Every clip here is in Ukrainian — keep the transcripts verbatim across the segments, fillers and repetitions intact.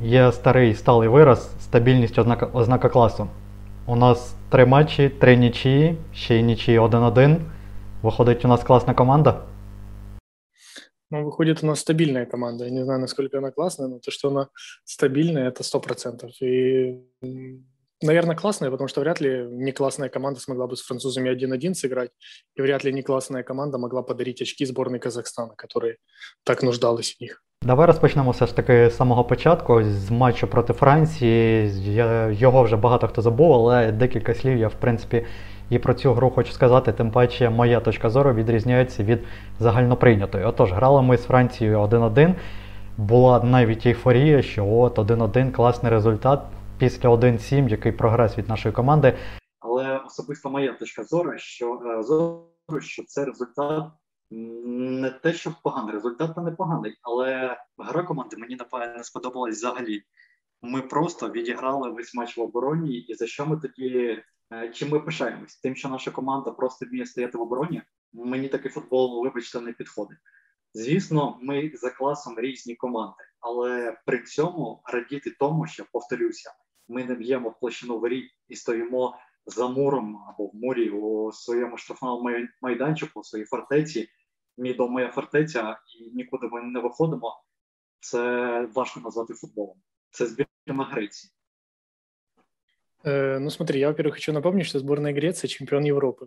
Є старий сталий вираз «стабільність ознака, ознака класу». У нас три матчі, три нічії, ще й нічії один-один. Виходить, у нас класна команда? Ну, выходит, у нас стабильная команда. Я не знаю, насколько она классная, но то, что она стабильная, это сто процентов. И, наверное, классная, потому что вряд ли не классная команда смогла бы с французами один-один сыграть, и вряд ли не классная команда могла подарить очки сборной Казахстана, которая так нуждалась в них. Давай розпочнемо все ж таки з самого початку, з матчу проти Франції. Я, його вже багато хто забув, але декілька слів я, в принципі, і про цю гру хочу сказати, тим паче моя точка зору відрізняється від загальноприйнятої. Отож, грали ми з Францією один-один, була навіть ейфорія, що от один-один, класний результат після один-сім, який прогрес від нашої команди. Але особисто моя точка зору, що, зору, що це результат не те, що поганий, результат та непоганий, але гра команди мені не сподобалась взагалі. Ми просто відіграли весь матч в обороні, і за що ми тоді... Чим ми пишаємось? Тим, що наша команда просто вміє стояти в обороні? Мені такий футбол, вибачте, не підходить. Звісно, ми за класом різні команди, але при цьому радіти тому, що, повторюся, ми не б'ємо в площину воріт і стоїмо за муром або в мурі у своєму штрафному майданчику, у своїй фортеці, мій дом, моя фортеця, і нікуди ми не виходимо. Це важко назвати футболом. Це збірна Греції. Ну смотри, я, во-первых, хочу напомнить, что сборная Греции чемпион Европы.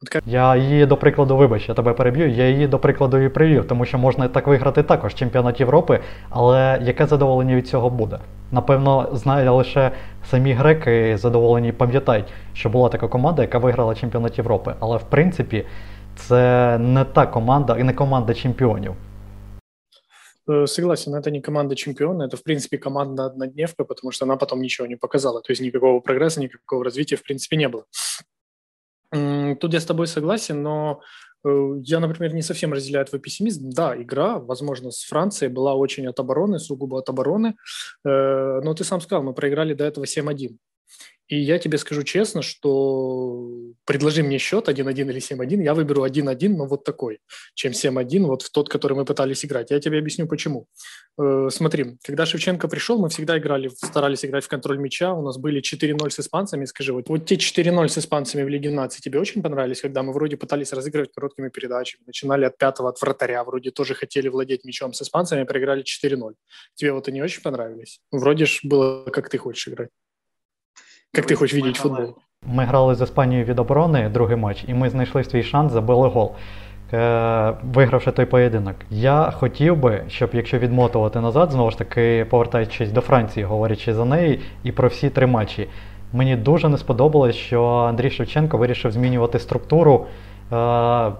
Вот как... Я її, до прикладу, вибач, я тебе переб'ю, я її, до прикладу, і привів, тому що можна так виграти також чемпіонат Європи, але яке задоволення від цього буде? Напевно, знає лише самі греки, задоволені, пам'ятають, що була така команда, яка виграла чемпіонат Європи, але, в принципі, це не та команда і не команда чемпіонів. Согласен, это не команда чемпиона, это, в принципе, команда однодневка, потому что она потом ничего не показала, то есть никакого прогресса, никакого развития, в принципе, не было. Тут я с тобой согласен, но я, например, не совсем разделяю твой пессимизм. Да, игра, возможно, с Францией была очень от обороны, сугубо от обороны, но ты сам сказал, мы проиграли до этого семь-один. И я тебе скажу честно, что предложи мне счет один-один или семь-один, я выберу один-один, но вот такой, чем семь-один, вот в тот, который мы пытались играть. Я тебе объясню, почему. Э, смотри, когда Шевченко пришел, мы всегда играли, старались играть в контроль мяча, у нас были четыре-ноль с испанцами. Скажи, вот, вот те четыре-ноль с испанцами в Лиге Наций тебе очень понравились, когда мы вроде пытались разыгрывать короткими передачами, начинали от пятого, от вратаря, вроде тоже хотели владеть мячом с испанцами, проиграли четыре-ноль. Тебе вот они очень понравились? Вроде ж было, как ты хочешь играть. Як ти хочеш бачити футбол? Ми грали з Іспанією від оборони другий матч, і ми знайшли свій шанс, забили гол, е- вигравши той поєдинок. Я хотів би, щоб якщо відмотувати назад, знову ж таки повертаючись до Франції, говорячи за неї, і про всі три матчі, мені дуже не сподобалось, що Андрій Шевченко вирішив змінювати структуру, е-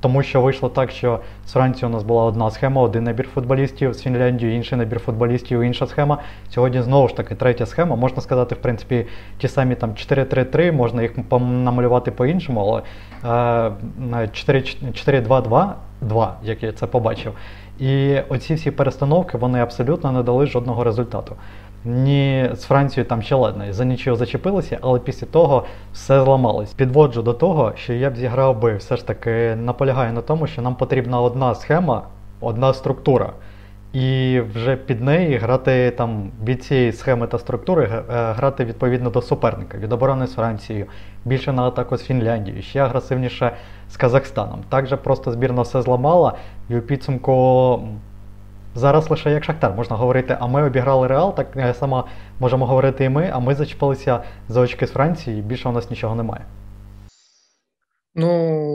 тому що вийшло так, що з Францією у нас була одна схема, один набір футболістів, з Фінляндією інший набір футболістів, інша схема. Сьогодні, знову ж таки, третя схема. Можна сказати, в принципі, ті самі там чотири-три-три, можна їх намалювати по-іншому, але е, чотири-два-два-два, як я це побачив. І оці всі перестановки, вони абсолютно не дали жодного результату. Ні, з Францією там ще ладно, за нічого зачепилися, але після того все зламалось. Підводжу до того, що я б зіграв би, все ж таки наполягаю на тому, що нам потрібна одна схема, одна структура. І вже під неї грати там від цієї схеми та структури, грати відповідно до суперника. Від оборони з Францією, більше на атаку з Фінляндією, ще агресивніше з Казахстаном. Так же просто збірна все зламала і у підсумку... Зараз лише як Шахтар можна говорити, а ми обіграли Реал, так само можемо говорити і ми, а ми зачепилися за очки з Франції, і більше у нас нічого немає. Ну,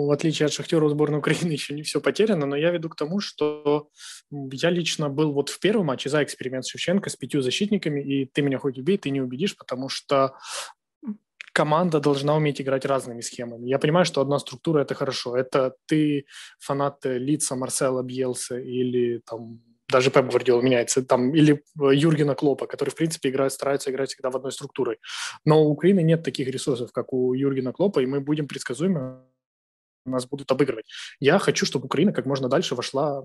в отличие от Шахтера, у сборной Украины еще не все потеряно, но я веду к тому, что я лично был вот в первом матче за эксперимент Шевченко с пятью защитниками, и ты меня хоть убей, ты не убедишь, потому что... Команда должна уметь играть разными схемами. Я понимаю, что одна структура – это хорошо. Это ты фанат Лидса, Марсела Бьелса или там, даже Пеп Гвардиола меняется, там, или Юргена Клопа, который, в принципе, играет, старается играть всегда в одной структуре. Но у Украины нет таких ресурсов, как у Юргена Клопа, и мы будем предсказуемы, нас будут обыгрывать. Я хочу, чтобы Украина как можно дальше вошла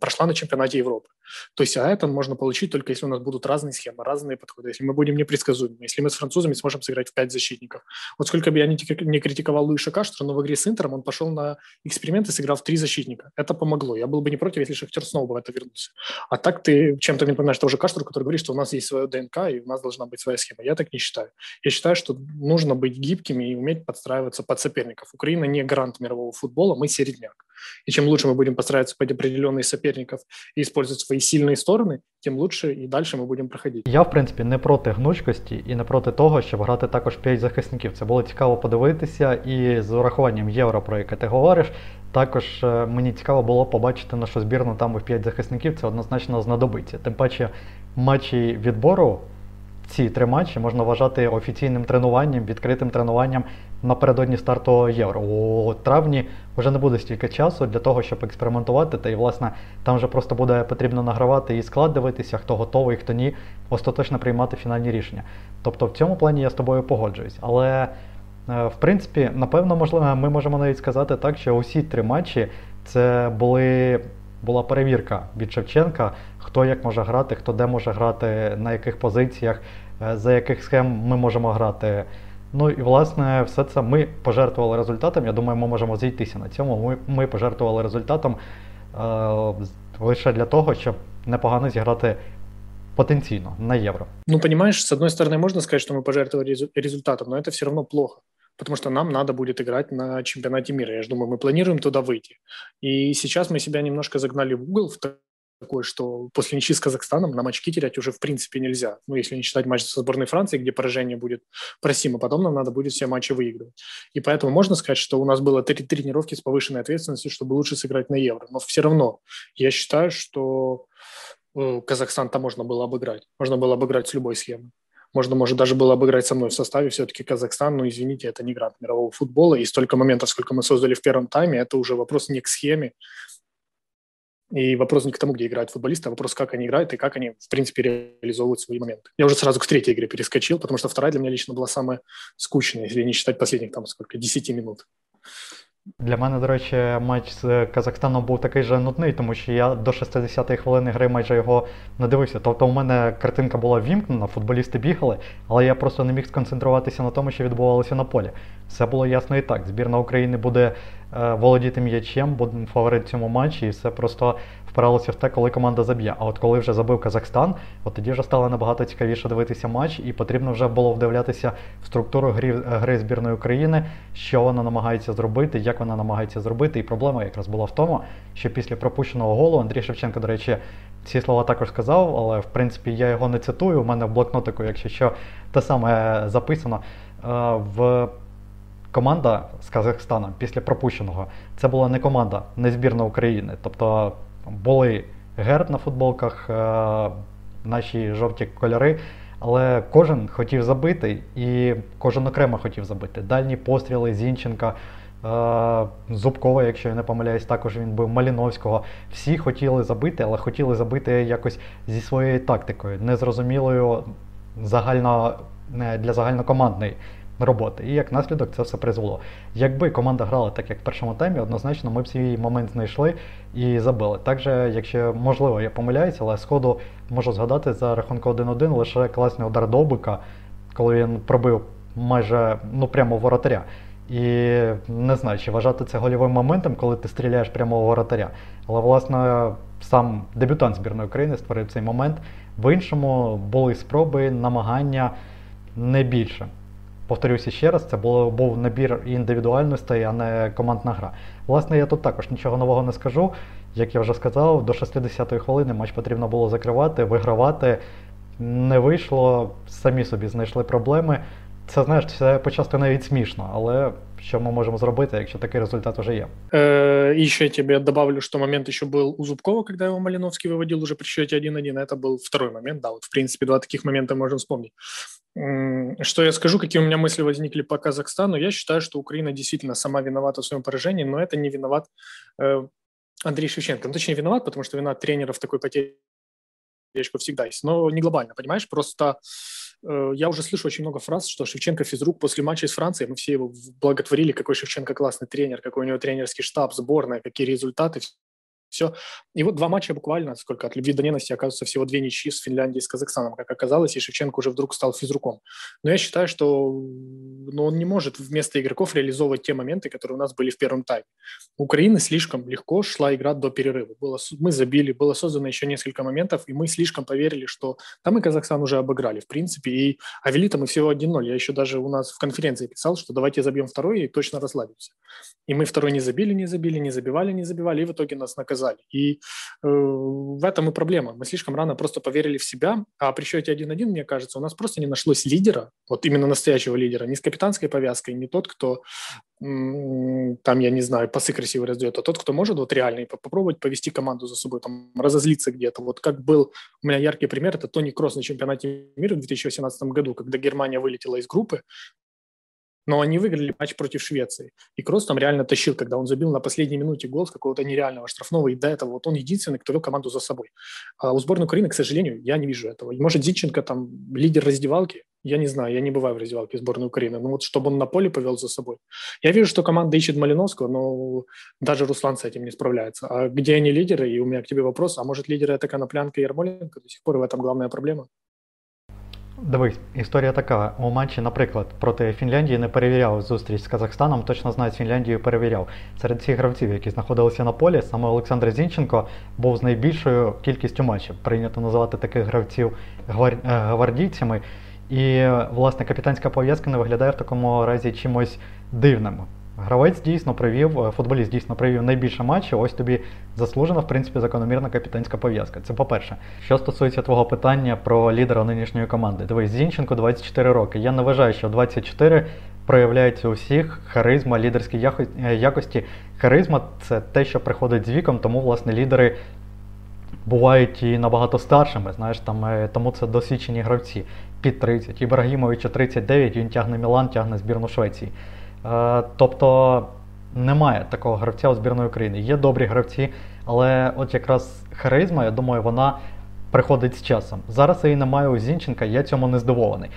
прошла на чемпионате Европы. То есть, а это можно получить только если у нас будут разные схемы, разные подходы, если мы будем непредсказуемы, если мы с французами сможем сыграть в пять защитников. Вот сколько бы я не критиковал Луиша Каштру, но в игре с Интером он пошел на эксперимент и сыграл в три защитника. Это помогло. Я был бы не против, если Шахтер снова бы это вернулся. А так ты чем-то мне напоминаешь тоже Каштру, который говорит, что у нас есть свое ДНК и у нас должна быть своя схема. Я так не считаю. Я считаю, что нужно быть гибкими и уметь подстраиваться под соперников. Украина не гарант мирового футбола, мы середняк. И чем лучше мы будем подстраиваться под определенных соперников и использовать свої сильні сторони, тим лучше і далі ми будемо проходити. Я, в принципі, не проти гнучкості і не проти того, щоб грати також п'ять захисників. Це було цікаво подивитися, і з урахуванням євро, про яке ти говориш, також мені цікаво було побачити нашу збірну там у п'ять захисників, це однозначно знадобиться. Тим паче матчі відбору, ці три матчі можна вважати офіційним тренуванням, відкритим тренуванням напередодні старту Євро. У травні вже не буде стільки часу для того, щоб експериментувати, та і, власне, там вже просто буде потрібно награвати і склад дивитися, хто готовий, хто ні, остаточно приймати фінальні рішення. Тобто в цьому плані я з тобою погоджуюсь. Але, в принципі, напевно, можливо, ми можемо навіть сказати так, що усі три матчі це були... була перевірка від Шевченка, хто як може грати, хто де може грати, на яких позиціях, за яких схем ми можемо грати. Ну і, власне, все це ми пожертвували результатом. Я думаю, ми можемо зійтися на цьому. Ми, ми пожертвували результатом е- лише для того, щоб непогано зіграти потенційно на Євро. Ну, понимаешь, с одной стороны можно сказать, что мы пожертвовали результатом, но это все равно плохо. Потому что нам надо будет играть на чемпионате мира. Я же думаю, мы планируем туда выйти. И сейчас мы себя немножко загнали в угол в такое, что после ничьи с Казахстаном нам очки терять уже в принципе нельзя. Ну, если не считать матч со сборной Франции, где поражение будет просимо, потом нам надо будет все матчи выигрывать. И поэтому можно сказать, что у нас было три тренировки с повышенной ответственностью, чтобы лучше сыграть на Евро. Но все равно я считаю, что Казахстан-то можно было обыграть. Можно было обыграть с любой схемой. Можно, может, даже было обыграть со мной в составе. Все-таки Казахстан, ну, извините, это не грант мирового футбола. И столько моментов, сколько мы создали в первом тайме, это уже вопрос не к схеме. И вопрос не к тому, где играют футболисты, а вопрос, как они играют и как они, в принципе, реализовывают свои моменты. Я уже сразу к третьей игре перескочил, потому что вторая для меня лично была самая скучная, если не считать последних, там, сколько, десять минут. Для мене, до речі, матч з Казахстаном був такий же нудний, тому що я до шістдесятої хвилини гри майже його не дивився. Тобто у мене картинка була ввімкнена, футболісти бігали, але я просто не міг сконцентруватися на тому, що відбувалося на полі. Все було ясно і так. Збірна України буде е, володіти м'ячем, буде фаворит в цьому матчі, і все просто впиралося в те, коли команда заб'є. А от коли вже забив Казахстан, от тоді вже стало набагато цікавіше дивитися матч, і потрібно вже було вдивлятися в структуру гри, гри збірної України, що вона намагається зробити, як вона намагається зробити. І проблема якраз була в тому, що після пропущеного голу, Андрій Шевченко, до речі, ці слова також сказав, але в принципі я його не цитую, у мене в блокнотику, якщо що, те саме записано. В команда з Казахстаном після пропущеного, це була не команда, не збірна України. Тобто були герб на футболках, наші жовті кольори, але кожен хотів забити і кожен окремо хотів забити. Дальні постріли Зінченка, Зубкова, якщо я не помиляюсь, також він був, Малиновського. Всі хотіли забити, але хотіли забити якось зі своєю тактикою, незрозумілою загально, для загальнокомандної роботи. І як наслідок це все призвело. Якби команда грала так, як в першому таймі, однозначно ми б свій момент знайшли і забили. Також, якщо можливо, я помиляюся, але сходу можу згадати за рахунку один-один лише класний удар Довбика, коли він пробив майже, ну, прямо в воротаря. І не знаю, чи вважати це гольовим моментом, коли ти стріляєш прямо у воротаря. Але, власне, сам дебютант збірної України створив цей момент. В іншому були спроби, намагання не більше. Повторюся ще раз, це було, був набір індивідуальностей, а не командна гра. Власне, я тут також нічого нового не скажу. Як я вже сказав, до шістдесятої хвилини матч потрібно було закривати, вигравати. Не вийшло, самі собі знайшли проблеми. Це, знаєш, це почасти навіть смішно, але що ми можемо зробити, якщо такий результат вже є? І ще я тебе добавлю, що момент ще був у Зубкова, коли його Малиновський виводив уже при счеті один-один, це був другий момент, да, от, в принципі, два таких моменти можемо вспомнити. Что я скажу, какие у меня мысли возникли по Казахстану. Я считаю, что Украина действительно сама виновата в своем поражении, но это не виноват э, Андрей Шевченко. Ну, точнее, виноват, потому что вина тренера в такой потере всегда есть, но не глобально, понимаешь? Просто э, я уже слышу очень много фраз, что Шевченко физрук после матча с Францией, мы все его благотворили, какой Шевченко классный тренер, какой у него тренерский штаб, сборная, какие результаты, все. И вот два матча буквально, сколько от любви до ненависти, оказывается, всего две ничьи с Финляндией и с Казахстаном, как оказалось, и Шевченко уже вдруг стал физруком. Но я считаю, что ну, он не может вместо игроков реализовывать те моменты, которые у нас были в первом тайме. У Украины слишком легко шла игра до перерыва. Было, мы забили, было создано еще несколько моментов, и мы слишком поверили, что там и Казахстан уже обыграли, в принципе, и а вели-то мы всего один ноль. Я еще даже у нас в конференции писал, что давайте забьем второй и точно расслабимся. И мы второй не забили, не забили, не забивали, не забивали, и в итоге нас наказали. И э, в этом и проблема. Мы слишком рано просто поверили в себя, а при счете один-один, мне кажется, у нас просто не нашлось лидера, вот именно настоящего лидера, не с капитанской повязкой, не тот, кто м-м, там, я не знаю, пасы красиво раздает, а тот, кто может вот реально попробовать повести команду за собой, там, разозлиться где-то. Вот как был у меня яркий пример, это Тони Кросс на чемпионате мира в две тысячи восемнадцатом году, когда Германия вылетела из группы, но они выиграли матч против Швеции. И Кросс там реально тащил, когда он забил на последней минуте гол с какого-то нереального штрафного. И до этого вот он единственный, кто вел команду за собой. А у сборной Украины, к сожалению, я не вижу этого. Может, Зинченко там лидер раздевалки? Я не знаю, я не бываю в раздевалке сборной Украины. Но вот чтобы он на поле повел за собой. Я вижу, что команда ищет Малиновского, но даже Руслан с этим не справляется. А где они лидеры? И у меня к тебе вопрос. А может, лидеры это Коноплянка и Ярмоленко? До сих пор в этом главная проблема? Дивись, історія така. У матчі, наприклад, проти Фінляндії не перевіряв зустріч з Казахстаном, точно знаю, з Фінляндією перевіряв. Серед цих гравців, які знаходилися на полі, саме Олександр Зінченко був з найбільшою кількістю матчів. Прийнято називати таких гравців гвардійцями. І, власне, капітанська пов'язка не виглядає в такому разі чимось дивним. Гравець дійсно привів, футболіст дійсно привів найбільше матчів, ось тобі заслужена, в принципі, закономірна капітанська пов'язка. Це по-перше. Що стосується твого питання про лідера нинішньої команди. Дивись, Зінченко двадцять чотири роки. Я не вважаю, що двадцять чотири проявляється у всіх харизма, лідерські якості. Харизма – це те, що приходить з віком, тому, власне, лідери бувають і набагато старшими, знаєш, там, тому це досвідчені гравці. Під тридцять. Ібрагімовичу тридцять дев'ять, він тягне Мілан, тягне збірну Швеції. Тобто немає такого гравця у збірної України. Є добрі гравці, але от якраз харизма, я думаю, вона приходить з часом. Зараз її немає у Зінченка, я цьому не здивований.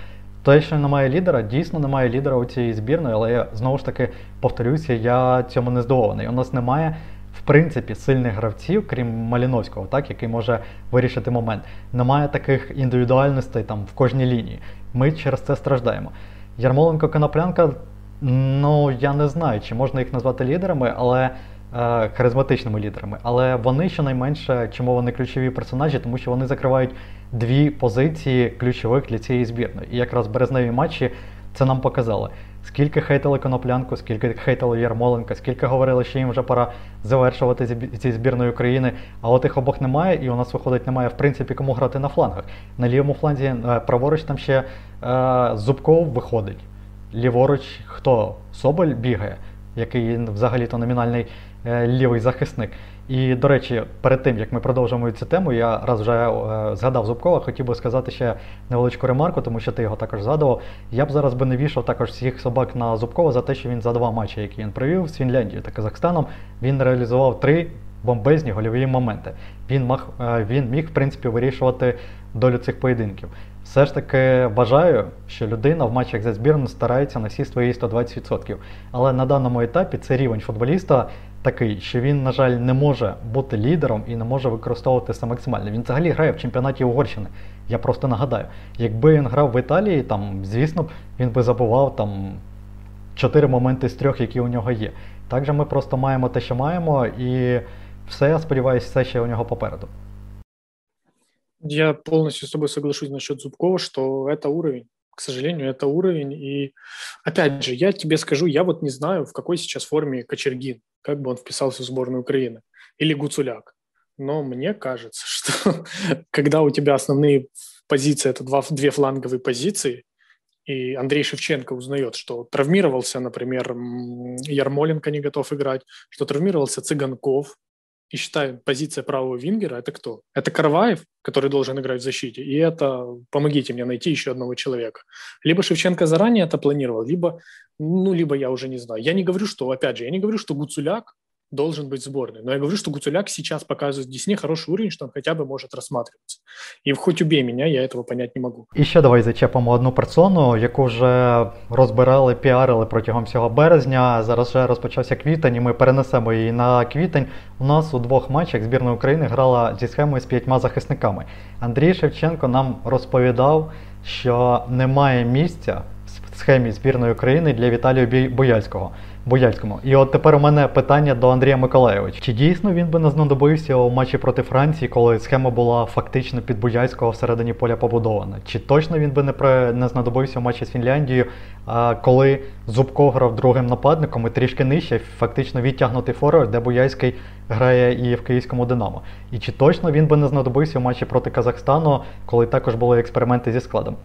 Те, що немає лідера, дійсно немає лідера у цій збірної, але я знову ж таки повторюся, я цьому не здивований. У нас немає, в принципі, сильних гравців, крім Малиновського, так, який може вирішити момент. Немає таких індивідуальностей там, в кожній лінії. Ми через це страждаємо. Ярмоленко-Коноплянка. Ну, я не знаю, чи можна їх назвати лідерами, але е, харизматичними лідерами. Але вони щонайменше, чому вони ключові персонажі, тому що вони закривають дві позиції ключових для цієї збірної. І якраз березневі матчі це нам показали. Скільки хейтили Коноплянку, скільки хейтили Ярмоленка, скільки говорили, що їм вже пора завершувати зі збірної України. А от їх обох немає, і у нас, виходить, немає, в принципі, кому грати на флангах. На лівому фланзі праворуч там ще е, Зубков виходить. Ліворуч хто? Соболь бігає, який взагалі-то номінальний е, лівий захисник. І, до речі, перед тим, як ми продовжимо цю тему, я раз вже е, згадав Зубкова, хотів би сказати ще невеличку ремарку, тому що ти його також згадував. Я б зараз би не вішав також всіх собак на Зубкова за те, що він за два матчі, які він провів з Фінляндією та Казахстаном, він реалізував три бомбезні гольові моменти. Він, мах, е, він міг, в принципі, вирішувати долю цих поєдинків. Все ж таки вважаю, що людина в матчах за збірну старається на всі свої сто двадцять відсотків. Але на даному етапі це рівень футболіста такий, що він, на жаль, не може бути лідером і не може використовуватися максимально. Він взагалі грає в чемпіонаті Угорщини. Я просто нагадаю, якби він грав в Італії, там, звісно, він би забував там чотири моменти з трьох, які у нього є. Так же ми просто маємо те, що маємо, і все, я сподіваюся, все ще у нього попереду. Я полностью с тобой соглашусь насчет Зубкова, что это уровень. К сожалению, это уровень. И опять же, я тебе скажу, я вот не знаю, в какой сейчас форме Кочергин, как бы он вписался в сборную Украины, или Гуцуляк. Но мне кажется, что когда у тебя основные позиции, это два, две фланговые позиции, и Андрей Шевченко узнает, что травмировался, например, Ярмоленко не готов играть, что травмировался Цыганков, и считаю, позиция правого вингера – это кто? Это Карваев, который должен играть в защите, и это помогите мне найти еще одного человека. Либо Шевченко заранее это планировал, либо, ну, либо я уже не знаю. Я не говорю, что, опять же, я не говорю, что Гуцуляк должен быть в сборной. Но я говорю, что Гуцуляк сейчас показывает в Десне хороший уровень, что он хотя бы может рассматриваться. И хоть убей меня, я этого понять не могу. І ще давай зачепимо одну персону, яку вже розбирали, піарили протягом всього березня. Зараз вже розпочався квітень, і ми перенесемо її на квітень. У нас у двох матчах збірна України грала зі схемою з п'ятьма захисниками. Андрій Шевченко нам розповідав, що немає місця в схемі збірної України для Віталія Бояльського. Бояльському. І от тепер у мене питання до Андрія Миколайовича. Чи дійсно він би не знадобився у матчі проти Франції, коли схема була фактично під Бояльського всередині поля побудована? Чи точно він би не, при... не знадобився у матчі з Фінляндією, коли Зубков грав другим нападником і трішки нижче, фактично відтягнутий форвард, де Бояльський грає і в київському Динамо? І чи точно він би не знадобився у матчі проти Казахстану, коли також були експерименти зі складом?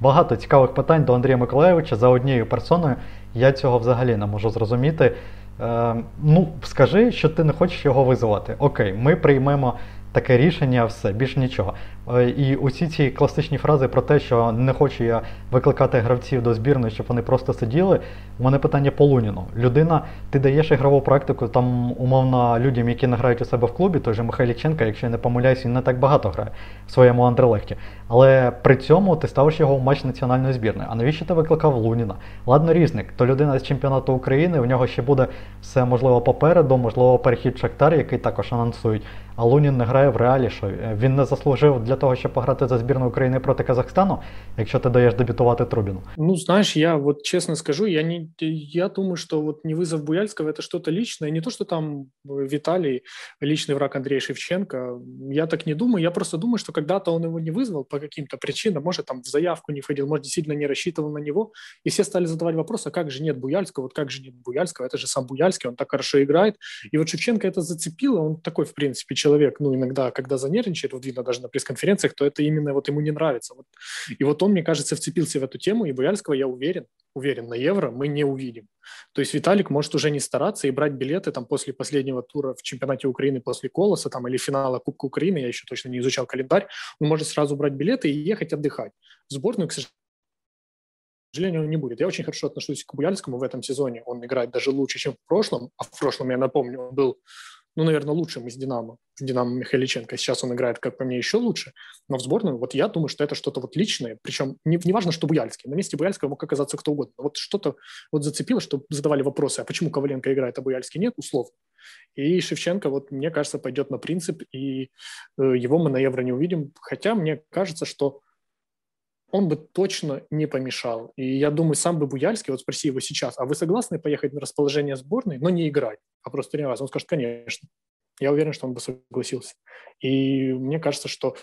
Багато цікавих питань до Андрія Миколайовича за однією персоною. Я цього взагалі не можу зрозуміти. Е, ну, скажи, що ти не хочеш його визивати. Окей, ми приймемо таке рішення, все, більш нічого. Е, і усі ці класичні фрази про те, що не хочу я викликати гравців до збірної, щоб вони просто сиділи. У мене питання по Луніну. Людина, ти даєш ігрову практику, там, умовно, людям, які не грають у себе в клубі, той же Михайліченка, якщо я не помиляюсь, він не так багато грає в своєму Андерлехті. Але при цьому ти ставиш його в матч національної збірної. А навіщо ти викликав Луніна? Ладно, Різник, то людина з чемпіонату України, в нього ще буде все, можливо, попереду, можливо, перехід Шахтар, який також анонсують. А Лунін не грає в Реалі, що він не заслужив для того, щоб пограти за збірну України проти Казахстану, якщо ти даєш дебютувати Трубіну? Ну, знаешь, я вот честно скажу, я не, я думаю, что вот не вызов Буяльского – это что-то личное, не то, что там Виталий личный враг Андрея Шевченко. Я так не думаю, я просто думаю, что когда-то он его не вызвал по каким-то причинам, может, там в заявку не входил, может, действительно не рассчитывал на него, и все стали задавать вопрос, а как же нет Буяльского, вот как же нет Буяльского, это же сам Буяльский, он так хорошо играет, и вот Шевченко это зацепило, он такой, в принципе, человек, ну, иногда, когда занервничает, вот видно даже на пресс-конференциях, то это именно вот ему не нравится. Вот. И вот он, мне кажется, вцепился в эту тему, и Бояльского, я уверен, уверен, на Евро мы не увидим. То есть Виталик может уже не стараться и брать билеты там после последнего тура в чемпионате Украины после Колоса там, или финала Кубка Украины, я еще точно не изучал календарь, он может сразу брать билеты и ехать отдыхать. В сборную, к сожалению, К сожалению, он не будет. Я очень хорошо отношусь к Буяльскому в этом сезоне. Он играет даже лучше, чем в прошлом. А в прошлом, я напомню, он был, ну, наверное, лучшим из «Динамо», «Динамо» Михайличенко. Сейчас он играет, как по мне, еще лучше. Но в сборную, вот я думаю, что это что-то вот личное. Причем не, не важно, что Буяльский. На месте Буяльского мог оказаться кто угодно. Вот что-то вот зацепило, что задавали вопросы, а почему Коваленко играет, а Буяльский нет, условно. И Шевченко, вот мне кажется, пойдет на принцип, и его мы на Евро не увидим. Хотя мне кажется, что он бы точно не помешал. И я думаю, сам бы Буяльский, вот спроси его сейчас, а вы согласны поехать на расположение сборной, но не играть, а просто тренироваться? Он скажет, конечно. Я уверен, что он бы согласился. И мне кажется, что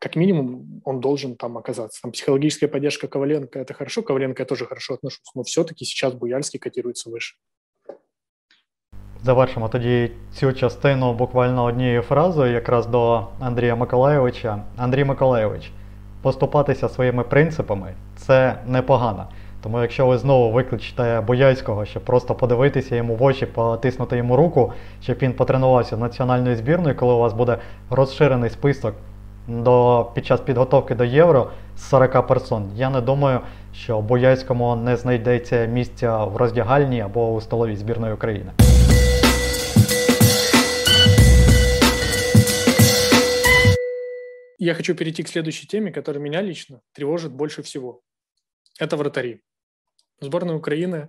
как минимум он должен там оказаться. Там психологическая поддержка Коваленко – это хорошо, Коваленко я тоже хорошо отношусь, но все-таки сейчас Буяльский котируется выше. Завершимо тоді цю частину буквально однією фразою якраз до Андрія Миколайовича. Андрій Миколайович, поступатися своїми принципами – це непогано. Тому якщо ви знову викличете Бояльського, щоб просто подивитися йому в очі, потиснути йому руку, щоб він потренувався з національною збірною, коли у вас буде розширений список до, під час підготовки до Євро з сорок персон, я не думаю, що Бояльському не знайдеться місця в роздягальні або у столовій збірної України. Я хочу перейти к следующей теме, которая меня лично тревожит больше всего. Это вратари. В сборной Украины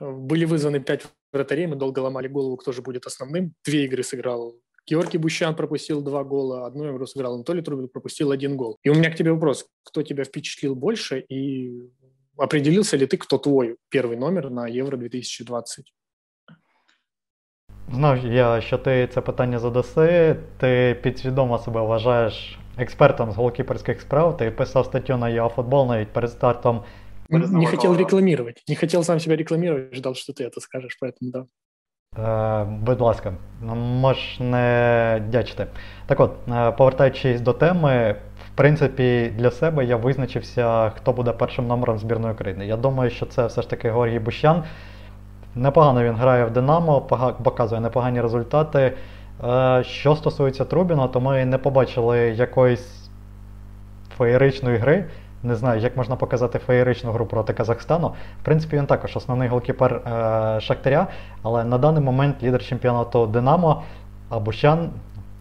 были вызваны пять вратарей, мы долго ломали голову, кто же будет основным. Две игры сыграл Георгий Бущан, пропустил два гола, одну игру сыграл Анатолий Трубин, пропустил один гол. И у меня к тебе вопрос, кто тебя впечатлил больше и определился ли ты, кто твой первый номер на Евро двадцять двадцять? Знав я, що ти це питання задаси, ти підсвідомо себе вважаєш експертом з голкіперських справ, ти писав статтю на «ЮАФутбол» навіть перед стартом. Не хотів рекламувати, не хотів сам себе рекламувати, ждав, що ти це скажеш, поэтому да. Е, будь ласка, можеш не дячити. Так от, повертаючись до теми, в принципі, для себе я визначився, хто буде першим номером збірної України. Я думаю, що це все ж таки Георгій Бущан. Непогано він грає в «Динамо», показує непогані результати. Що стосується Трубіна, то ми не побачили якоїсь феєричної гри. не знаю, як можна показати феєричну гру проти Казахстану. В принципі, він також основний голкіпер е- Шахтаря, але на даний момент лідер чемпіонату Динамо, а Бущан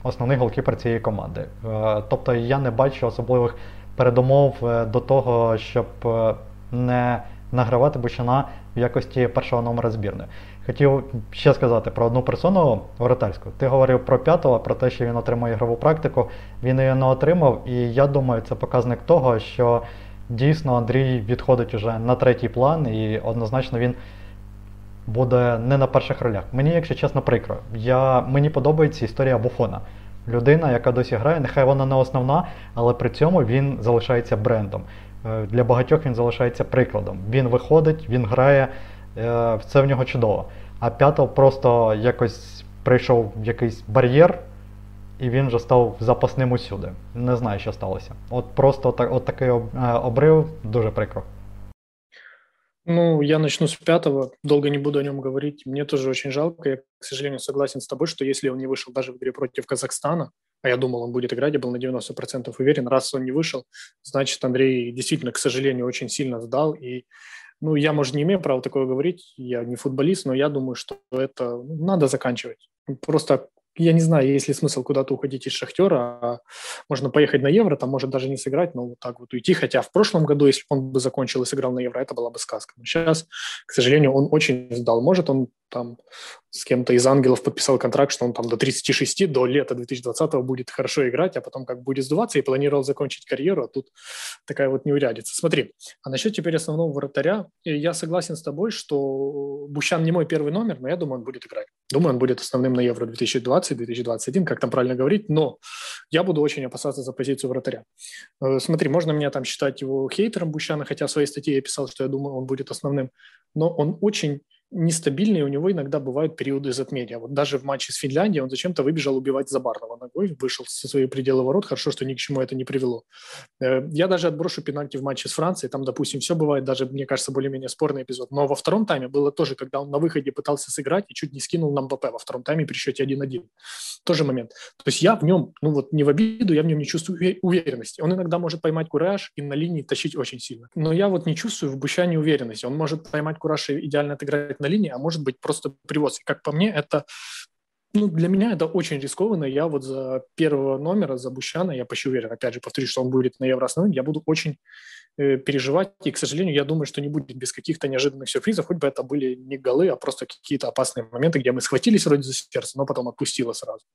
основний голкіпер цієї команди. Е- тобто я не бачу особливих передумов е- до того, щоб е- не награвати Бущана в якості першого номера збірної. Хотів ще сказати про одну персону воротарську. Ти говорив про П'ятого, про те, що він отримує ігрову практику. Він її не отримав, і я думаю, це показник того, що дійсно Андрій відходить уже на третій план, і однозначно він буде не на перших ролях. Мені, якщо чесно, прикро. Я, мені подобається історія Буфона. Людина, яка досі грає, нехай вона не основна, але при цьому він залишається брендом. Для багатьох він залишається прикладом. Він виходить, він грає, це в нього чудово. А П'ятого просто якось прийшов якийсь бар'єр, і він вже став запасним усюди. Не знаю, що сталося. От просто так, от такий обрив, дуже прикро. Ну, я начну с Пятого, долго не буду о нем говорить, мне тоже очень жалко, я, к сожалению, согласен с тобой, что если он не вышел даже в игре против Казахстана, а я думал, он будет играть, я был на девяносто процентов уверен, раз он не вышел, значит, Андрей действительно, к сожалению, очень сильно сдал, и, ну, я, может, не имею права такое говорить, я не футболист, но я думаю, что это надо заканчивать, просто... Я не знаю, есть ли смысл куда-то уходить из «Шахтера». Можно поехать на «Евро», там может даже не сыграть, но вот так вот уйти. Хотя в прошлом году, если бы он бы закончил и сыграл на «Евро», это была бы сказка. Но сейчас, к сожалению, он очень сдал. Может, он там с кем-то из ангелов подписал контракт, что он там до тридцати шести, до лета двадцать двадцатого будет хорошо играть, а потом как будет сдуваться, и планировал закончить карьеру, а тут такая вот неурядица. Смотри, а насчет теперь основного вратаря, я согласен с тобой, что Бущан не мой первый номер, но я думаю, он будет играть. Думаю, он будет основным на Евро двадцать двадцать, двадцать двадцать один, как там правильно говорить, но я буду очень опасаться за позицию вратаря. Смотри, можно меня там считать его хейтером Бущана, хотя в своей статье я писал, что я думаю, он будет основным, но он очень нестабильный, у него иногда бывают периоды затмения. Вот даже в матче с Финляндией он зачем-то выбежал убивать Забарного ногой, вышел со своей пределы ворот, хорошо, что ни к чему это не привело. Я даже отброшу пенальти в матче с Францией, там, допустим, все бывает, даже, мне кажется, более-менее спорный эпизод. Но во втором тайме было тоже, когда он на выходе пытался сыграть и чуть не скинул на Мбаппе во втором тайме при счете один-один. Тоже момент. То есть я в нем, ну вот не в обиду, я в нем не чувствую уверенности. Он иногда может поймать кураж и на линии тащить очень сильно. Но я вот не чувствую в Бущане уверенности. Он может поймать кураж и идеально отыграть на линии, а может быть просто привоз. И как по мне, это, ну, для меня это очень рискованно. Я вот за первого номера, за Бущана, я почти уверен, опять же, повторюсь, что он будет на Евро основным, я буду очень э, переживать. И, к сожалению, я думаю, что не будет без каких-то неожиданных сюрпризов, хоть бы это были не голы, а просто какие-то опасные моменты, где мы схватились вроде за сердце, но потом отпустило сразу.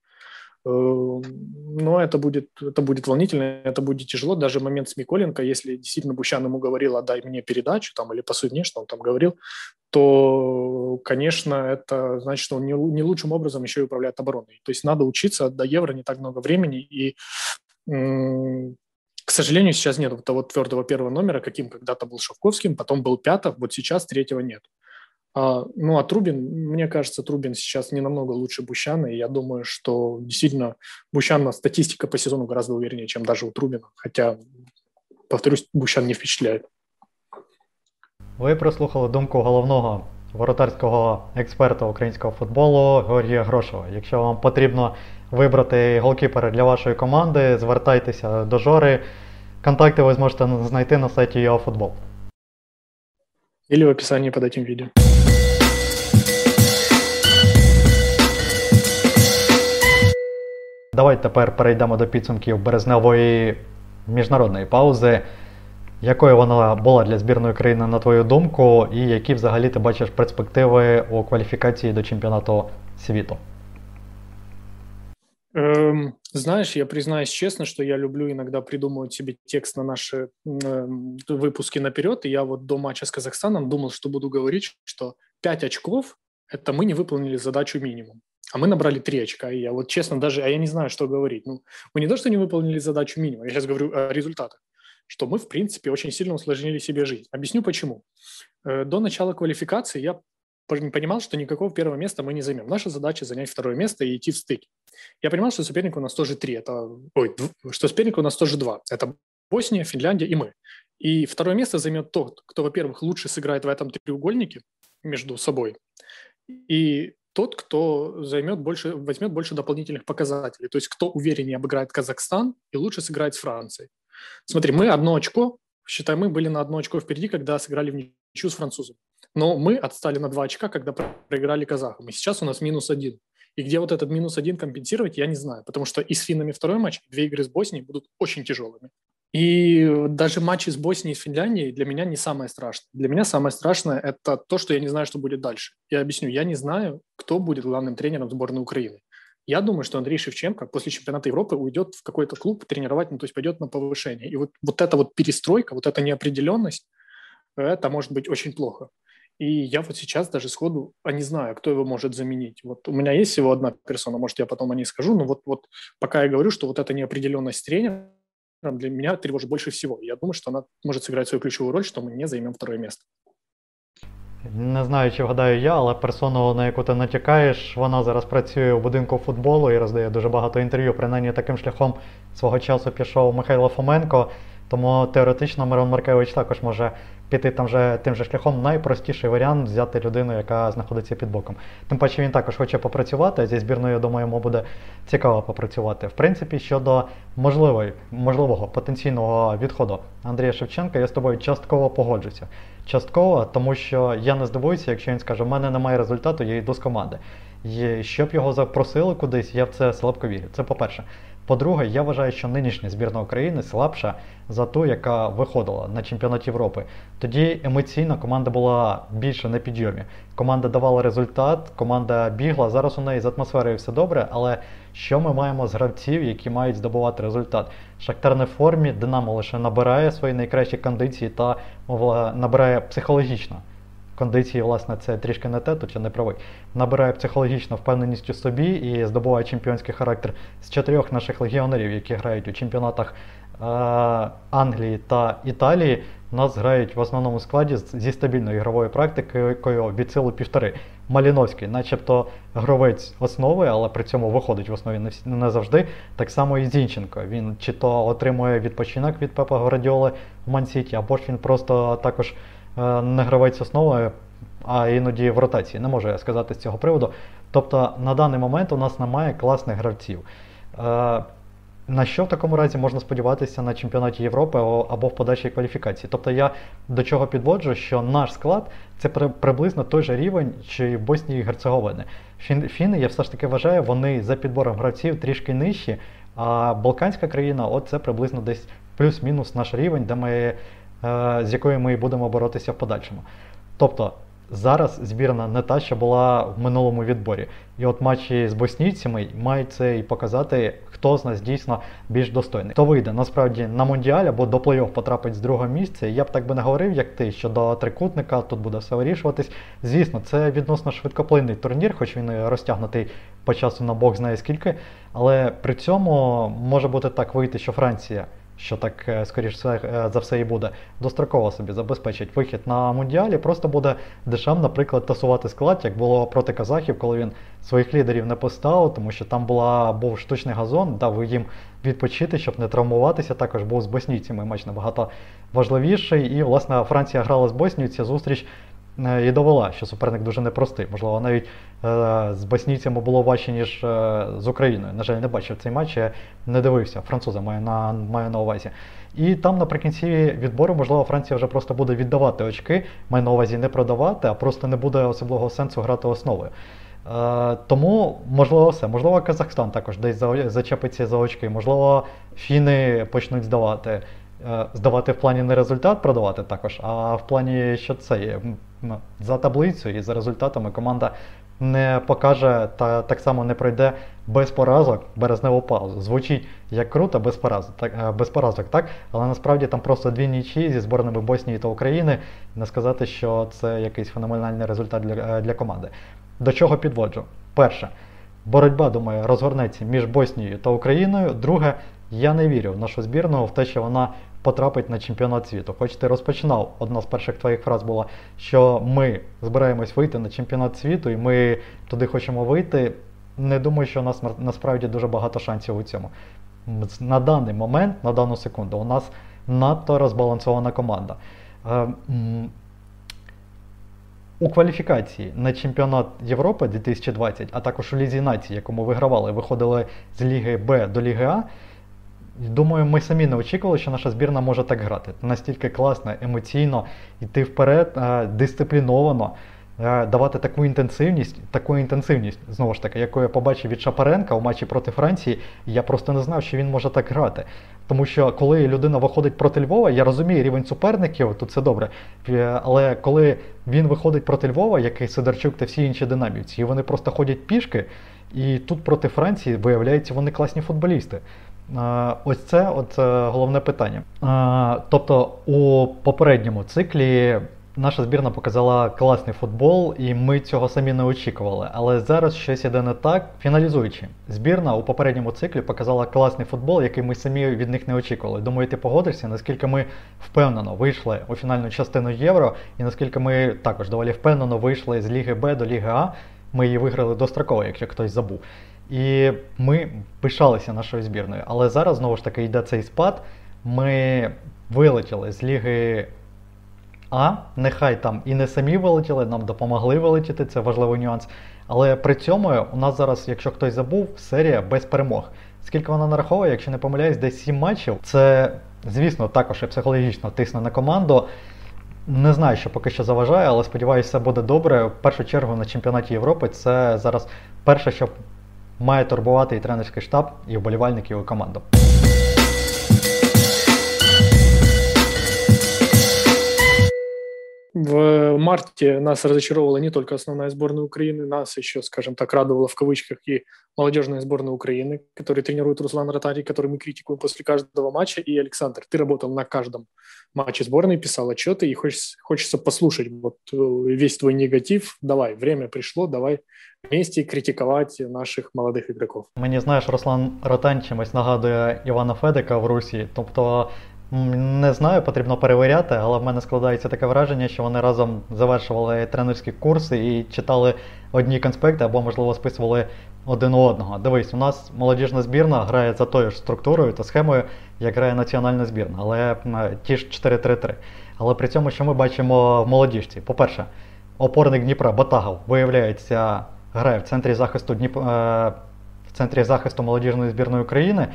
Но это будет, это будет волнительно, это будет тяжело. Даже момент с Миколенко, если действительно Бущан ему говорил, отдай мне передачу там, или пасуй мне, что он там говорил, то, конечно, это значит, что он не, не лучшим образом еще и управляет обороной. То есть надо учиться, до Евро не так много времени. И, м- к сожалению, сейчас нет вот того твердого первого номера, каким когда-то был Шовковским, потом был Пятов, вот сейчас третьего нет. А, ну, а Трубин, мне кажется, Трубин сейчас не намного лучше Бущана, и я думаю, что действительно Бущана статистика по сезону гораздо увереннее, чем даже у Трубина, хотя, повторюсь, Бущан не впечатляет. Ви прослухали думку головного воротарського експерта українського футболу Георгія Грошова. Якщо вам потрібно вибрати голкіпера для вашої команди, звертайтеся до Жори. Контакти ви зможете знайти на сайті ЮАФутбол. Или в описании под этим видео. Давайте тепер перейдемо до підсумків березневої міжнародної паузи. Якою вона була для збірної країни, на твою думку, і які взагалі ти бачиш перспективи у кваліфікації до чемпіонату світу? Эм, знаешь, я признаюсь честно, что я люблю иногда придумывать себе текст на наши э, выпуски наперед, и я вот до матча с Казахстаном думал, что буду говорить, что пять очков – это мы не выполнили задачу минимум, а мы набрали три очка, и я вот честно даже, а я не знаю, что говорить, ну, мы не то, что не выполнили задачу минимум, я сейчас говорю о результатах, что мы, в принципе, очень сильно усложнили себе жизнь. Объясню, почему. Э, до начала квалификации я понимал, что никакого первого места мы не займем. Наша задача занять второе место и идти в стык. Я понимал, что соперник у нас тоже три. Это, ой, что соперник у нас тоже два. Это Босния, Финляндия и мы. И второе место займет тот, кто, во-первых, лучше сыграет в этом треугольнике между собой, и тот, кто займет больше, возьмет больше дополнительных показателей. То есть кто увереннее обыграет Казахстан и лучше сыграет с Францией. Смотри, мы одно очко считай, мы были на одно очко впереди, когда сыграли в ничью с французами. Но мы отстали на два очка, когда проиграли казахам. И сейчас у нас минус один. И где вот этот минус один компенсировать, я не знаю. Потому что и с финнами второй матч, две игры с Боснией будут очень тяжелыми. И даже матчи с Боснией и с Финляндией для меня не самое страшное. Для меня самое страшное – это то, что я не знаю, что будет дальше. Я объясню. Я не знаю, кто будет главным тренером сборной Украины. Я думаю, что Андрей Шевченко после чемпионата Европы уйдет в какой-то клуб тренировать, ну, то есть пойдет на повышение. И вот, вот эта вот перестройка, вот эта неопределенность, это может быть очень плохо. И я вот сейчас даже сходу, а не знаю, кто его может заменить. Вот у меня есть всего одна персона, может, я потом о ней скажу, но вот, вот пока я говорю, что вот эта неопределенность тренера для меня тревожит больше всего. Я думаю, что она может сыграть свою ключевую роль, что мы не займем второе место. Не знаю, чи вгадаю я, але персона, на яку ти натякаєш, вона зараз працює у будинку футболу і роздає дуже багато інтерв'ю. Принаймні таким шляхом свого часу пішов Михайло Фоменко, тому теоретично Мирон Маркевич також може піти там же, тим же шляхом. Найпростіший варіант – взяти людину, яка знаходиться під боком. Тим паче він також хоче попрацювати, зі збірною, я думаю, йому буде цікаво попрацювати. В принципі, щодо можливої, можливого потенційного відходу Андрія Шевченка, я з тобою частково погоджуся. Частково, тому що я не здивуюся, якщо він скаже, в мене немає результату, я йду з команди. І щоб його запросили кудись, я в це слабко вірю. Це по-перше. По-друге, я вважаю, що нинішня збірна України слабша за ту, яка виходила на чемпіонат Європи. Тоді емоційно команда була більше на підйомі. Команда давала результат, команда бігла. Зараз у неї з атмосферою все добре, але що ми маємо з гравців, які мають здобувати результат? Шахтар не в формі, Динамо лише набирає свої найкращі кондиції та набирає психологічно. Кондиції, власне, це трішки не те, тут я не правий. Набирає психологічно впевненість у собі і здобуває чемпіонський характер з чотирьох наших легіонерів, які грають у чемпіонатах е- Англії та Італії. Нас грають в основному складі зі стабільною ігровою практикою від сили півтори. Малиновський, начебто гравець основи, але при цьому виходить в основі не, не завжди. Так само і Зінченко. Він чи то отримує відпочинок від Пепа Гвардіоли в Ман-Сіті, або ж він просто також не гравець основи, а іноді в ротації. Не можу я сказати з цього приводу. Тобто на даний момент у нас немає класних гравців. На що в такому разі можна сподіватися на чемпіонаті Європи або в подальшій кваліфікації? Тобто я до чого підводжу, що наш склад – це приблизно той же рівень, що і в Боснії і Герцеговини. Фіни, я все ж таки вважаю, вони за підбором гравців трішки нижчі, а Балканська країна – от це приблизно десь плюс-мінус наш рівень, де ми з якою ми і будемо боротися в подальшому. Тобто, зараз збірна не та, що була в минулому відборі. І от матчі з боснійцями мають це і показати, хто з нас дійсно більш достойний. Хто вийде, насправді, на Мондіаль або до плей-офф потрапить з другого місця. Я б так би не говорив, як ти, що до трикутника тут буде все вирішуватись. Звісно, це відносно швидкоплинний турнір, хоч він розтягнутий по часу на бог знає скільки. Але при цьому може бути так вийти, що Франція, що так, скоріш за все, і буде, достроково собі забезпечить вихід на Мундіалі, просто буде дешам, наприклад, тасувати склад, як було проти казахів, коли він своїх лідерів не поставив, тому що там була, був штучний газон, дав їм відпочити, щоб не травмуватися, також був з боснійцями матч набагато важливіший, і, власне, Франція грала з Боснією, ця зустріч і довела, що суперник дуже непростий. Можливо, навіть е- з боснійцями було важче, ніж е- з Україною. На жаль, не бачив цей матч, я не дивився. Француза маю на, маю на увазі. І там наприкінці відбору, можливо, Франція вже просто буде віддавати очки, маю на увазі не продавати, а просто не буде особливого сенсу грати основою. Е- тому, можливо, все. Можливо, Казахстан також десь за- зачепиться за очки. Можливо, фіни почнуть здавати. Е- здавати в плані не результат продавати також, а в плані, що це є. За таблицею і за результатами команда не покаже та так само не пройде без поразок березневу паузу. Звучить як круто, без поразок, так, без поразок, так? Але насправді там просто дві нічі зі зборними Боснії та України. Не сказати, що це якийсь феноменальний результат для, для команди. До чого підводжу? Перше, боротьба, думаю, розгорнеться між Боснією та Україною. Друге, я не вірю в нашу збірну, в те, що вона потрапить на чемпіонат світу. Хоч ти розпочинав, одна з перших твоїх фраз була, що ми збираємось вийти на чемпіонат світу і ми туди хочемо вийти. Не думаю, що у нас насправді дуже багато шансів у цьому. На даний момент, на дану секунду, у нас надто розбалансована команда. У кваліфікації на чемпіонат Європи двадцять двадцять, а також у Лізі Націй, яку ми вигравали, виходили з Ліги Б до Ліги А, Думаю, ми самі не очікували, що наша збірна може так грати. Настільки класно, емоційно, йти вперед, дисципліновано, давати таку інтенсивність, таку інтенсивність, знову ж таки, яку я побачив від Шапаренка у матчі проти Франції, я просто не знав, що він може так грати. Тому що коли людина виходить проти Львова, я розумію рівень суперників, тут все добре, але коли він виходить проти Львова, як і Сидорчук та всі інші динамівці, і вони просто ходять пішки, і тут проти Франції, виявляється, вони класні футболісти. Ось це от головне питання. Тобто у попередньому циклі наша збірна показала класний футбол, і ми цього самі не очікували. Але зараз щось іде не так. Фіналізуючи, збірна у попередньому циклі показала класний футбол, який ми самі від них не очікували. Думаю, ти погодишся, наскільки ми впевнено вийшли у фінальну частину Євро, і наскільки ми також доволі впевнено вийшли з Ліги Б до Ліги А. Ми її виграли достроково, якщо хтось забув. І ми пишалися нашою збірною. Але зараз, знову ж таки, йде цей спад. Ми вилетіли з Ліги А. Нехай там і не самі вилетіли, нам допомогли вилетіти, це важливий нюанс. Але при цьому у нас зараз, якщо хтось забув, серія без перемог. Скільки вона нараховує, якщо не помиляюсь, десь сім матчів. Це, звісно, також і психологічно тисне на команду. Не знаю, що поки що заважає, але сподіваюся, все буде добре. В першу чергу на чемпіонаті Європи це зараз перше, що має турбувати і тренерський штаб, і вболівальників, і команду. В марте нас разочаровала не только основная сборная Украины, нас еще, скажем так, радовала в кавычках и молодежная сборная Украины, которую тренирует Руслан Ротань, который мы критикуем после каждого матча. И, Александр, ты работал на каждом матче сборной, писал отчеты, и хочется, хочется послушать вот весь твой негатив. Давай, время пришло, давай вместе критиковать наших молодых игроков. Мені, знаєш, Руслан Ротань чимось нагадує Івана Федика в Русі, тобто... Не знаю, потрібно перевіряти, але в мене складається таке враження, що вони разом завершували тренерські курси і читали одні конспекти або, можливо, списували один у одного. Дивись, у нас молодіжна збірна грає за тою ж структурою та схемою, як грає національна збірна, але ті ж чотири три три. Але при цьому, що ми бачимо в молодіжці? По-перше, опорник Дніпра Батагов, виявляється, грає в центрі захисту, Дніп... в центрі захисту молодіжної збірної України.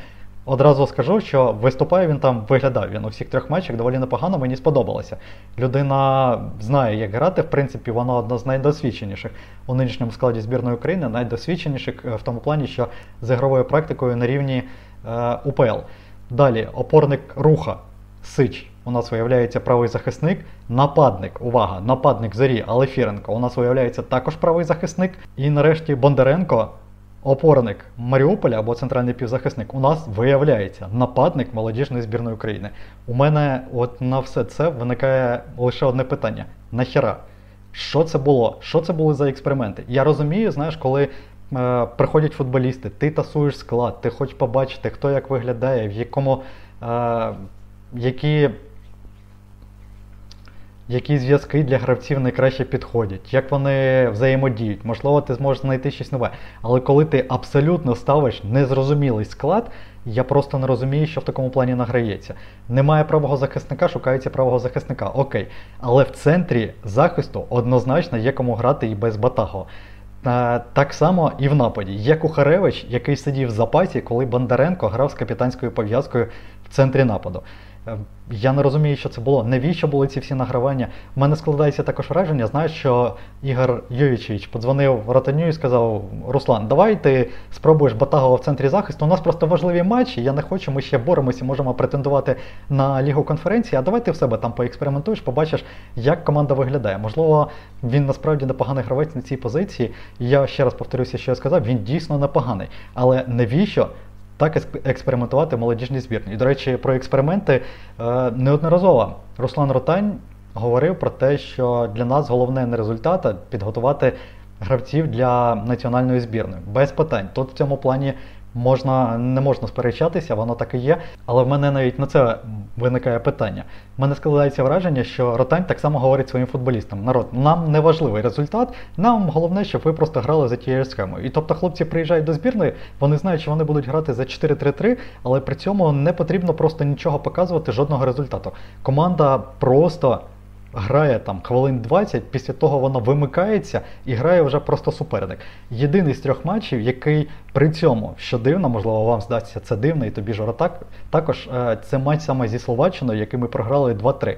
Одразу скажу, що виступає він там, виглядав він у всіх трьох матчах доволі непогано, мені сподобалося. Людина знає, як грати, в принципі, вона одна з найдосвідченіших у нинішньому складі збірної України, найдосвідченіших в тому плані, що з ігровою практикою на рівні е, УПЛ. Далі, опорник Руха, Сич, у нас виявляється правий захисник, нападник, увага, нападник Зорі, Алефіренко, у нас виявляється також правий захисник, і нарешті Бондаренко, опорник Маріуполя або центральний півзахисник, у нас виявляється нападник молодіжної збірної України. У мене от на все це виникає лише одне питання. Нахіра? Що це було? Що це були за експерименти? Я розумію, знаєш, коли е, приходять футболісти, ти тасуєш склад, ти хочеш побачити, хто як виглядає, в якому... Е, які... Які зв'язки для гравців найкраще підходять, як вони взаємодіють, можливо, ти зможеш знайти щось нове. Але коли ти абсолютно ставиш незрозумілий склад, я просто не розумію, що в такому плані награється. Немає правого захисника, шукається правого захисника, окей. Але в центрі захисту однозначно є кому грати і без Батаго. Так само і в нападі. Є Кухаревич, який сидів в запасі, коли Бондаренко грав з капітанською пов'язкою в центрі нападу. Я не розумію, що це було. Навіщо були ці всі награвання? У мене складається також враження, знаєш, що Ігор Йовічевич подзвонив Ротаню і сказав: Руслан, давай ти спробуєш Батагова в центрі захисту, у нас просто важливі матчі, я не хочу, ми ще боремося, можемо претендувати на Лігу конференції, а давай ти в себе там поекспериментуєш, побачиш, як команда виглядає. Можливо, він насправді непоганий гравець на цій позиції, я ще раз повторюся, що я сказав, він дійсно непоганий, але навіщо так експериментувати в молодіжній збірні? І, до речі, про експерименти неодноразово Руслан Ротань говорив про те, що для нас головне не результат, а підготувати гравців для національної збірної. Без питань. Тут в цьому плані можна, не можна сперечатися, воно так і є. Але в мене навіть на це виникає питання. В мене складається враження, що Ротань так само говорить своїм футболістам: народ, нам не важливий результат, нам головне, щоб ви просто грали за тією схемою. І тобто хлопці приїжджають до збірної, вони знають, що вони будуть грати за чотири три три, але при цьому не потрібно просто нічого показувати, жодного результату. Команда просто грає там хвилин двадцять, після того вона вимикається і грає вже просто суперник. Єдиний з трьох матчів, який при цьому, що дивно, можливо вам здасться це дивно і тобі, Жора, так, також це матч саме зі Словаччиною, який ми програли два три.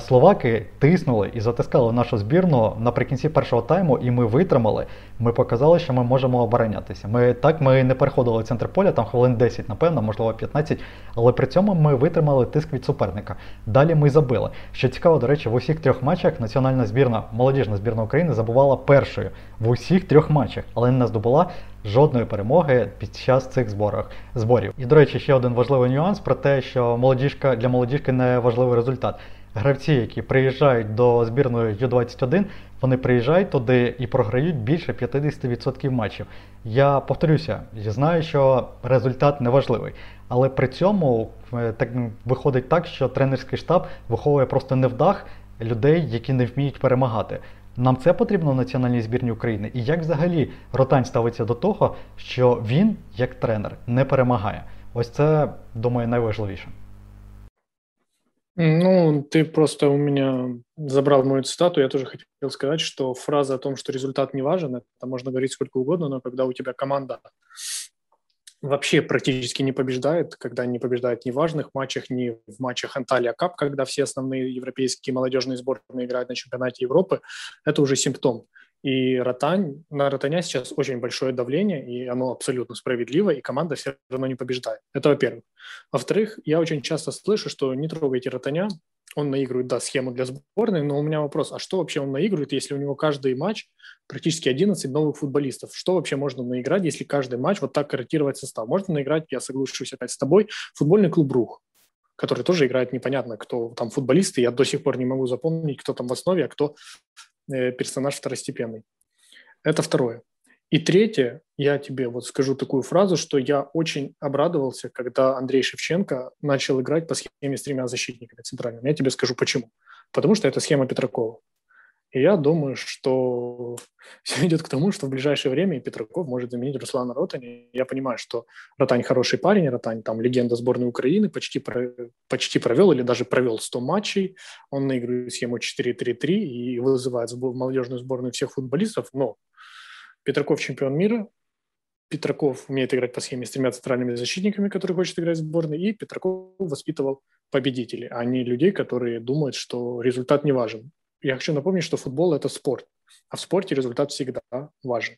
Словаки тиснули і затискали нашу збірну наприкінці першого тайму, і ми витримали. Ми показали, що ми можемо оборонятися. Ми, так, ми не переходили центр поля, там хвилин десять, напевно, можливо п'ятнадцять, але при цьому ми витримали тиск від суперника. Далі ми забили. Що цікаво, до речі, в усіх трьох матчах національна збірна, молодіжна збірна України забувала першою в усіх трьох матчах, але не здобула жодної перемоги під час цих зборах, зборів. І, до речі, ще один важливий нюанс про те, що молодіжка, для молодіжки не важливий результат. Гравці, які приїжджають до збірної ю двадцять один, вони приїжджають туди і програють більше п'ятдесят відсотків матчів. Я повторюся, я знаю, що результат неважливий, але при цьому так, виходить так, що тренерський штаб виховує просто невдах людей, які не вміють перемагати. Нам це потрібно в національній збірні України? І як взагалі Ротань ставиться до того, що він, як тренер, не перемагає? Ось це, думаю, найважливіше. Ну, ты просто у меня забрал мою цитату. Я тоже хотел сказать, что фраза о том, что результат не важен, это можно говорить сколько угодно, но когда у тебя команда вообще практически не побеждает, когда не побеждает ни в важных матчах, ни в матчах Antalya Cup, когда все основные европейские молодежные сборные играют на чемпионате Европы, это уже симптом. И Ротань, на Ротаня сейчас очень большое давление, и оно абсолютно справедливо, и команда все равно не побеждает. Это во-первых. Во-вторых, я очень часто слышу, что не трогайте Ротаня, он наигрывает, да, схему для сборной, но у меня вопрос, а что вообще он наигрывает, если у него каждый матч практически одиннадцать новых футболистов? Что вообще можно наиграть, если каждый матч вот так корректировать состав? Можно наиграть, я соглашусь опять с тобой, футбольный клуб «Рух», который тоже играет непонятно, кто там футболисты, я до сих пор не могу запомнить, кто там в основе, а кто... персонаж второстепенный. Это второе. И третье, я тебе вот скажу такую фразу, что я очень обрадовался, когда Андрей Шевченко начал играть по схеме с тремя защитниками центральными. Я тебе скажу почему. Потому что это схема Петракова. И я думаю, что все идет к тому, что в ближайшее время Петраков может заменить Руслана Ротаня. Я понимаю, что Ротань хороший парень, Ротань там легенда сборной Украины, почти, почти провел или даже провел сто матчей. Он наигрывает схему четыре три три и вызывает в молодежную сборную всех футболистов. Но Петраков чемпион мира, Петраков умеет играть по схеме с тремя центральными защитниками, которые хочет играть в сборной, и Петраков воспитывал победителей, а не людей, которые думают, что результат не важен. Я хочу напомнить, что футбол – это спорт, а в спорте результат всегда важен.